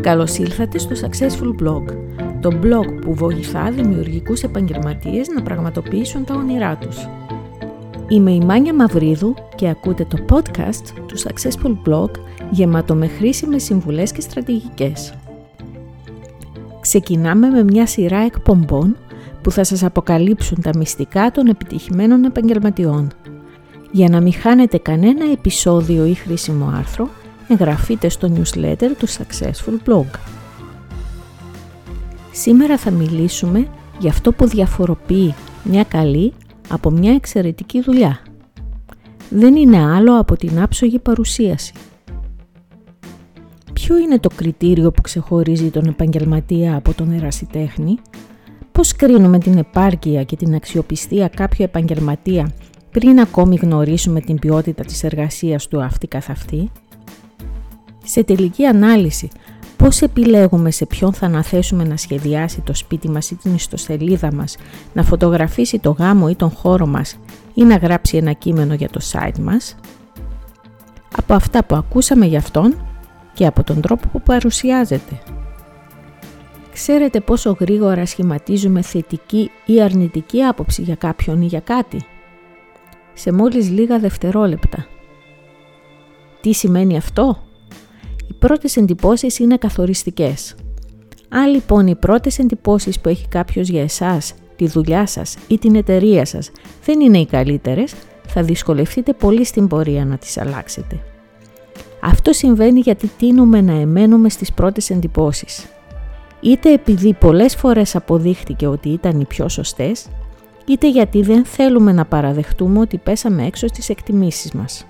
Καλώς ήλθατε στο Successful Blog, το blog που βοηθά δημιουργικούς επαγγελματίες να πραγματοποιήσουν τα όνειρά τους. Είμαι η Μάνια Μαυρίδου και ακούτε το podcast του Successful Blog γεμάτο με χρήσιμες συμβουλές και στρατηγικές. Ξεκινάμε με μια σειρά εκπομπών που θα σας αποκαλύψουν τα μυστικά των επιτυχημένων επαγγελματιών. Για να μην χάνετε κανένα επεισόδιο ή χρήσιμο άρθρο, εγγραφείτε στο newsletter του Successful Blog. Σήμερα θα μιλήσουμε για αυτό που διαφοροποιεί μια καλή από μια εξαιρετική δουλειά. Δεν είναι άλλο από την άψογη παρουσίαση. Ποιο είναι το κριτήριο που ξεχωρίζει τον επαγγελματία από τον ερασιτέχνη? Πώς κρίνουμε την επάρκεια και την αξιοπιστία κάποιου επαγγελματία πριν ακόμη γνωρίσουμε την ποιότητα της εργασίας του αυτή καθ' αυτή? Σε τελική ανάλυση, πώς επιλέγουμε σε ποιον θα αναθέσουμε να σχεδιάσει το σπίτι μας ή την ιστοσελίδα μας, να φωτογραφίσει το γάμο ή τον χώρο μας ή να γράψει ένα κείμενο για το site μας? Από αυτά που ακούσαμε για αυτόν και από τον τρόπο που παρουσιάζεται. Ξέρετε πόσο γρήγορα σχηματίζουμε θετική ή αρνητική άποψη για κάποιον ή για κάτι? Σε μόλις λίγα δευτερόλεπτα. Τι σημαίνει αυτό? Οι πρώτες εντυπώσεις είναι καθοριστικές. Αν λοιπόν οι πρώτες εντυπώσεις που έχει κάποιος για εσάς, τη δουλειά σας ή την εταιρεία σας δεν είναι οι καλύτερες, θα δυσκολευτείτε πολύ στην πορεία να τις αλλάξετε. Αυτό συμβαίνει γιατί τείνουμε να εμένουμε στις πρώτες εντυπώσεις. Είτε επειδή πολλές φορές αποδείχτηκε ότι ήταν οι πιο σωστές, είτε γιατί δεν θέλουμε να παραδεχτούμε ότι πέσαμε έξω στις εκτιμήσεις μας.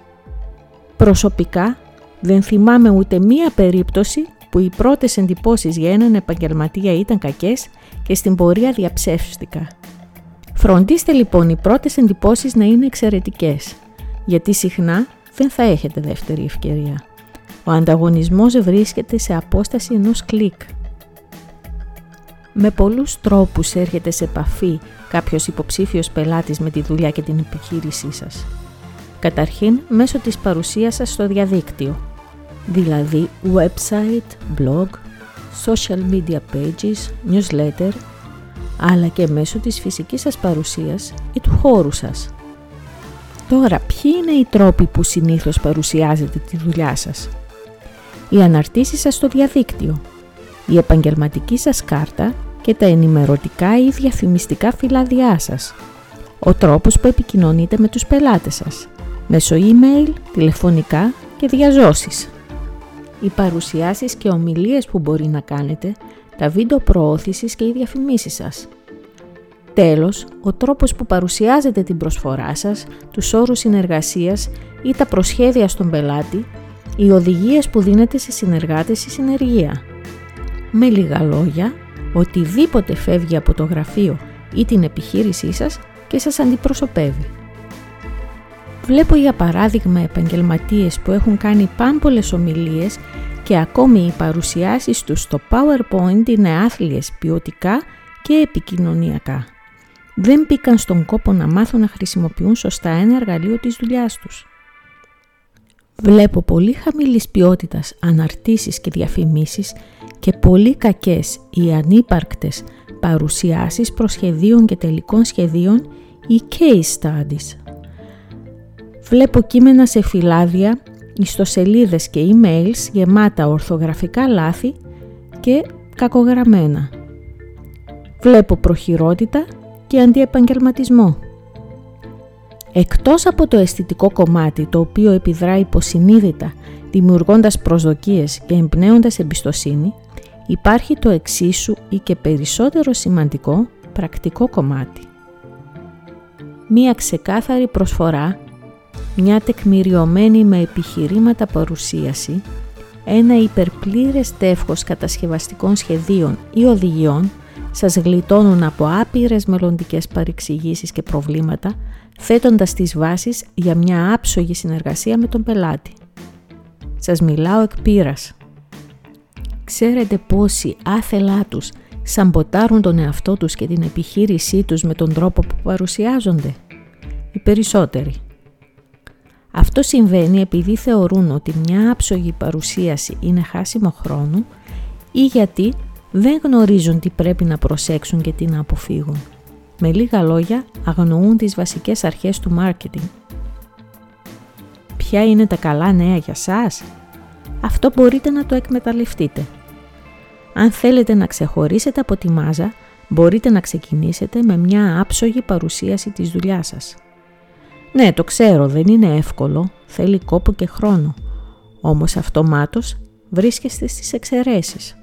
Προσωπικά, δεν θυμάμαι ούτε μία περίπτωση που οι πρώτες εντυπώσεις για έναν επαγγελματία ήταν κακές και στην πορεία διαψεύστηκα. Φροντίστε λοιπόν οι πρώτες εντυπώσεις να είναι εξαιρετικές, γιατί συχνά δεν θα έχετε δεύτερη ευκαιρία. Ο ανταγωνισμός βρίσκεται σε απόσταση ενός κλικ. Με πολλούς τρόπους έρχεται σε επαφή κάποιος υποψήφιος πελάτης με τη δουλειά και την επιχείρησή σας. Καταρχήν, μέσω της παρουσίας σας στο διαδίκτυο, δηλαδή website, blog, social media pages, newsletter, αλλά και μέσω της φυσικής σας παρουσίας ή του χώρου σας. Τώρα, ποιοι είναι οι τρόποι που συνήθως παρουσιάζετε τη δουλειά σας? Οι αναρτήσεις σας στο διαδίκτυο, η επαγγελματική σας κάρτα και τα ενημερωτικά ή διαφημιστικά φυλάδιά σας, ο τρόπος που επικοινωνείτε με τους πελάτες σας, μέσω email, τηλεφωνικά και διαζώσεις. Οι παρουσιάσεις και ομιλίες που μπορεί να κάνετε, τα βίντεο προώθησης και οι διαφημίσεις σας. Τέλος, ο τρόπος που παρουσιάζετε την προσφορά σας, τους όρους συνεργασίας ή τα προσχέδια στον πελάτη, οι οδηγίες που δίνετε σε συνεργάτες ή συνεργεία. Με λίγα λόγια, οτιδήποτε φεύγει από το γραφείο ή την επιχείρησή σας και σας αντιπροσωπεύει. Βλέπω για παράδειγμα επαγγελματίες που έχουν κάνει πάμπολες ομιλίες και ακόμη οι παρουσιάσεις τους στο PowerPoint είναι άθλιες ποιοτικά και επικοινωνιακά. Δεν μπήκαν στον κόπο να μάθουν να χρησιμοποιούν σωστά ένα εργαλείο της δουλειάς τους. Βλέπω πολύ χαμηλής ποιότητας αναρτήσεις και διαφημίσεις και πολύ κακές ή ανύπαρκτες παρουσιάσεις προσχεδίων και τελικών σχεδίων ή case studies. Βλέπω κείμενα σε φυλάδια, ιστοσελίδες και emails γεμάτα ορθογραφικά λάθη και κακογραμμένα. Βλέπω προχειρότητα και αντιεπαγγελματισμό. Εκτός από το αισθητικό κομμάτι, το οποίο επιδρά υποσυνείδητα, δημιουργώντας προσδοκίες και εμπνέοντας εμπιστοσύνη, υπάρχει το εξίσου ή και περισσότερο σημαντικό πρακτικό κομμάτι. Μία ξεκάθαρη προσφορά, μια τεκμηριωμένη με επιχειρήματα παρουσίαση, ένα υπερπλήρες τεύχος κατασκευαστικών σχεδίων ή οδηγιών σας γλιτώνουν από άπειρες μελλοντικές παρεξηγήσεις και προβλήματα, θέτοντας τις βάσεις για μια άψογη συνεργασία με τον πελάτη. Σας μιλάω εκ πείρας. Ξέρετε πόσοι άθελά τους σαμποτάρουν τον εαυτό τους και την επιχείρησή τους με τον τρόπο που παρουσιάζονται? Οι περισσότεροι. Αυτό συμβαίνει επειδή θεωρούν ότι μια άψογη παρουσίαση είναι χάσιμο χρόνο ή γιατί δεν γνωρίζουν τι πρέπει να προσέξουν και τι να αποφύγουν. Με λίγα λόγια, αγνοούν τις βασικές αρχές του marketing. Ποια είναι τα καλά νέα για σας? Αυτό μπορείτε να το εκμεταλλευτείτε. Αν θέλετε να ξεχωρίσετε από τη μάζα, μπορείτε να ξεκινήσετε με μια άψογη παρουσίαση της δουλειάς σας. Ναι, το ξέρω, δεν είναι εύκολο, θέλει κόπο και χρόνο, όμως αυτομάτως βρίσκεστε στις εξαιρέσεις.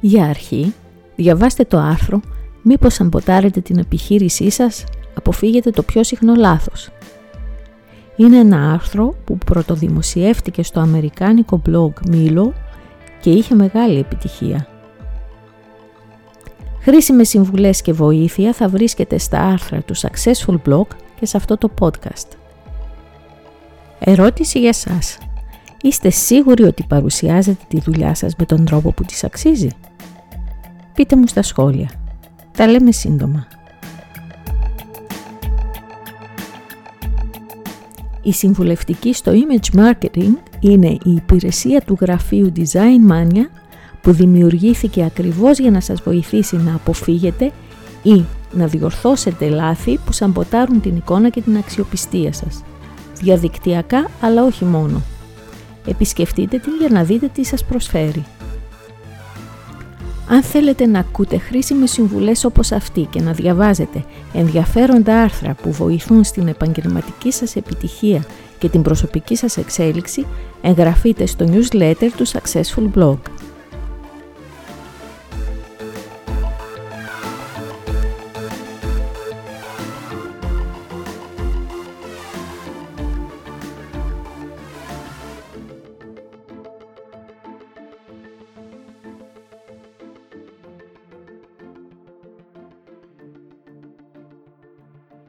Για αρχή, διαβάστε το άρθρο, μήπως σαμποτάρετε την επιχείρησή σας, αποφύγετε το πιο συχνό λάθος. Είναι ένα άρθρο που πρωτοδημοσιεύτηκε στο αμερικάνικο blog Milo και είχε μεγάλη επιτυχία. Χρήσιμες συμβουλές και βοήθεια θα βρίσκετε στα άρθρα του Successful Blog και σε αυτό το podcast. Ερώτηση για σας. Είστε σίγουροι ότι παρουσιάζετε τη δουλειά σας με τον τρόπο που της αξίζει? Πείτε μου στα σχόλια. Τα λέμε σύντομα. Η συμβουλευτική στο Image Marketing είναι η υπηρεσία του γραφείου Design Mania που δημιουργήθηκε ακριβώς για να σας βοηθήσει να αποφύγετε ή να διορθώσετε λάθη που σαμποτάρουν την εικόνα και την αξιοπιστία σας. Διαδικτυακά, αλλά όχι μόνο. Επισκεφτείτε την για να δείτε τι σας προσφέρει. Αν θέλετε να ακούτε χρήσιμες συμβουλές όπως αυτή και να διαβάζετε ενδιαφέροντα άρθρα που βοηθούν στην επαγγελματική σας επιτυχία και την προσωπική σας εξέλιξη, εγγραφείτε στο newsletter του Successful Blog.